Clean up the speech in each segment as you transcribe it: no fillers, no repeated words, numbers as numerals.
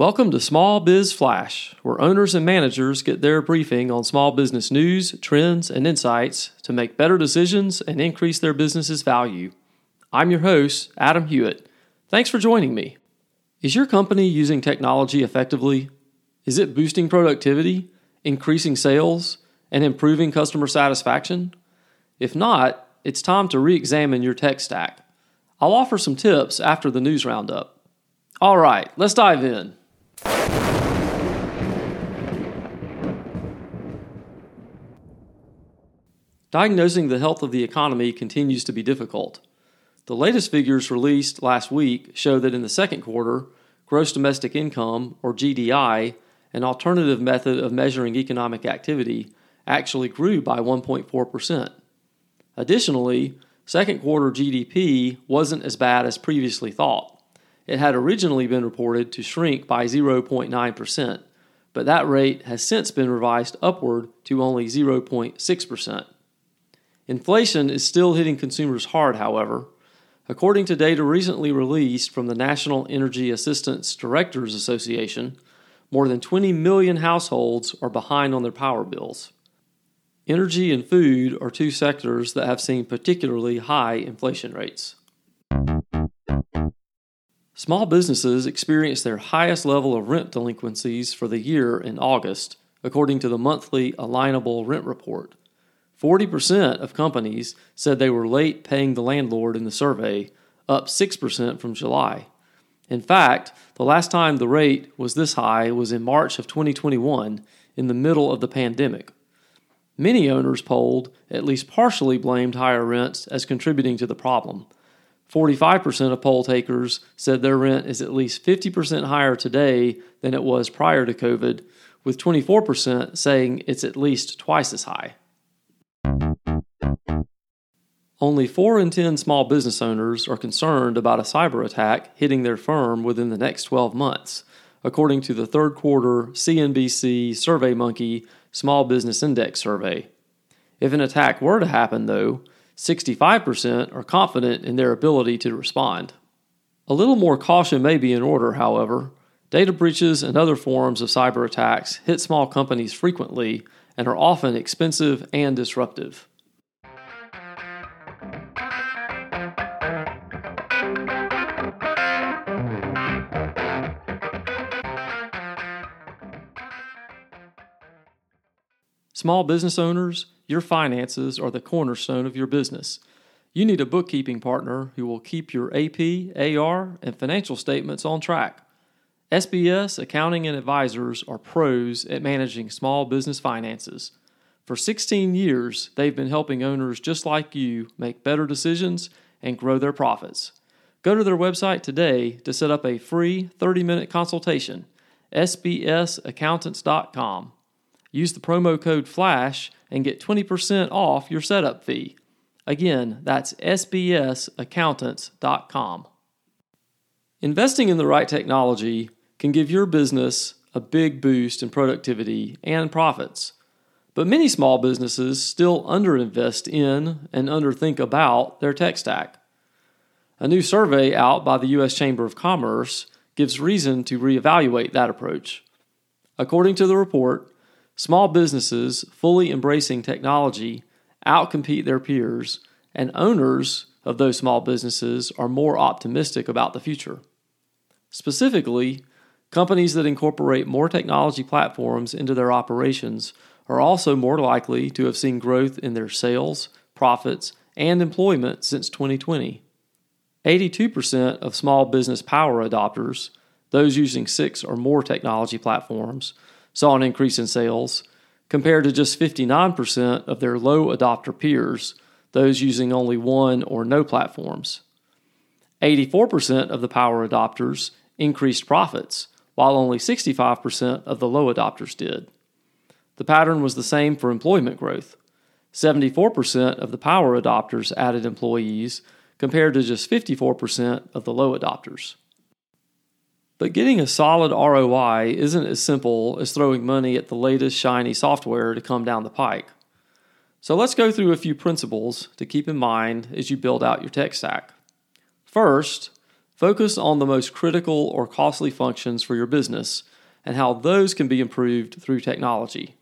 Welcome to Small Biz Flash, where owners and managers get their briefing on small business news, trends, and insights to make better decisions and increase their business's value. I'm your host, Adam Hewitt. Thanks for joining me. Is your company using technology effectively? Is it boosting productivity, increasing sales, and improving customer satisfaction? If not, it's time to re-examine your tech stack. I'll offer some tips after the news roundup. All right, let's dive in. Diagnosing the health of the economy continues to be difficult. The latest figures released last week show that in the second quarter, gross domestic income, or GDI, an alternative method of measuring economic activity, actually grew by 1.4%. Additionally, second quarter GDP wasn't as bad as previously thought. It had originally been reported to shrink by 0.9%, but that rate has since been revised upward to only 0.6%. Inflation is still hitting consumers hard, however. According to data recently released from the National Energy Assistance Directors Association, more than 20 million households are behind on their power bills. Energy and food are two sectors that have seen particularly high inflation rates. Small businesses experienced their highest level of rent delinquencies for the year in August, according to the monthly Alignable rent report. 40% of companies said they were late paying the landlord in the survey, up 6% from July. In fact, the last time the rate was this high was in March of 2021, in the middle of the pandemic. Many owners polled at least partially blamed higher rents as contributing to the problem. 45% of poll takers said their rent is at least 50% higher today than it was prior to COVID, with 24% saying it's at least twice as high. Only 4 in 10 small business owners are concerned about a cyber attack hitting their firm within the next 12 months, according to the third quarter CNBC SurveyMonkey Small Business Index survey. If an attack were to happen, though, 65% are confident in their ability to respond. A little more caution may be in order, however. Data breaches and other forms of cyber attacks hit small companies frequently and are often expensive and disruptive. Small business owners, your finances are the cornerstone of your business. You need a bookkeeping partner who will keep your AP, AR, and financial statements on track. SBS Accounting and Advisors are pros at managing small business finances. For 16 years, they've been helping owners just like you make better decisions and grow their profits. Go to their website today to set up a free 30-minute consultation, sbsaccountants.com. Use the promo code FLASH and get 20% off your setup fee. Again, that's sbsaccountants.com. Investing in the right technology can give your business a big boost in productivity and profits. But many small businesses still underinvest in and underthink about their tech stack. A new survey out by the U.S. Chamber of Commerce gives reason to reevaluate that approach. According to the report, small businesses fully embracing technology outcompete their peers, and owners of those small businesses are more optimistic about the future. Specifically, companies that incorporate more technology platforms into their operations are also more likely to have seen growth in their sales, profits, and employment since 2020. 82% of small business power adopters, those using 6 or more technology platforms, saw an increase in sales, compared to just 59% of their low-adopter peers, those using only 1 or no platforms. 84% of the power adopters increased profits, while only 65% of the low adopters did. The pattern was the same for employment growth. 74% of the power adopters added employees, compared to just 54% of the low adopters. But getting a solid ROI isn't as simple as throwing money at the latest shiny software to come down the pike. So let's go through a few principles to keep in mind as you build out your tech stack. First, Focus on the most critical or costly functions for your business and how those can be improved through technology.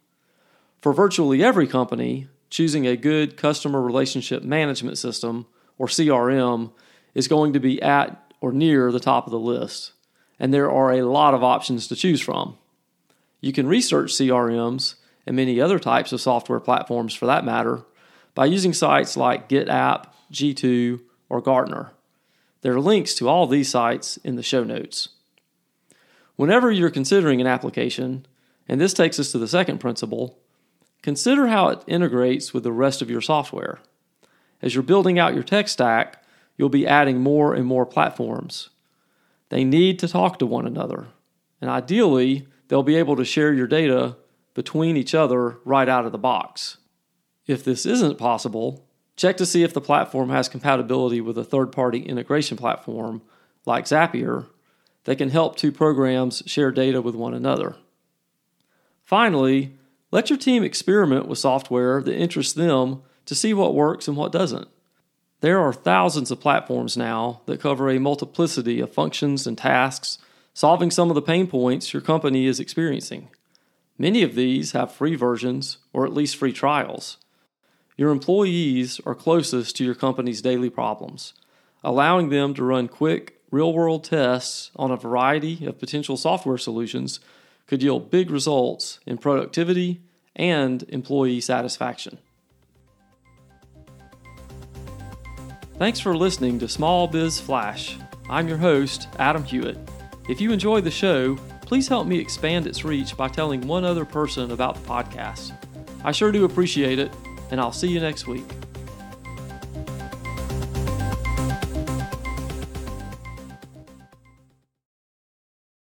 For virtually every company, choosing a good customer relationship management system, or CRM, is going to be at or near the top of the list, and there are a lot of options to choose from. You can research CRMs and many other types of software platforms for that matter by using sites like GetApp, G2, or Gartner. There are links to all these sites in the show notes. Whenever you're considering an application, and this takes us to the second principle, consider how it integrates with the rest of your software. As you're building out your tech stack, you'll be adding more and more platforms. They need to talk to one another, and ideally, they'll be able to share your data between each other right out of the box. If this isn't possible, check to see if the platform has compatibility with a third-party integration platform like Zapier that can help two programs share data with one another. Finally, let your team experiment with software that interests them to see what works and what doesn't. There are thousands of platforms now that cover a multiplicity of functions and tasks, solving some of the pain points your company is experiencing. Many of these have free versions or at least free trials. Your employees are closest to your company's daily problems, allowing them to run quick, real-world tests on a variety of potential software solutions could yield big results in productivity and employee satisfaction. Thanks for listening to Small Biz Flash. I'm your host, Adam Hewitt. If you enjoy the show, please help me expand its reach by telling one other person about the podcast. I sure do appreciate it, and I'll see you next week.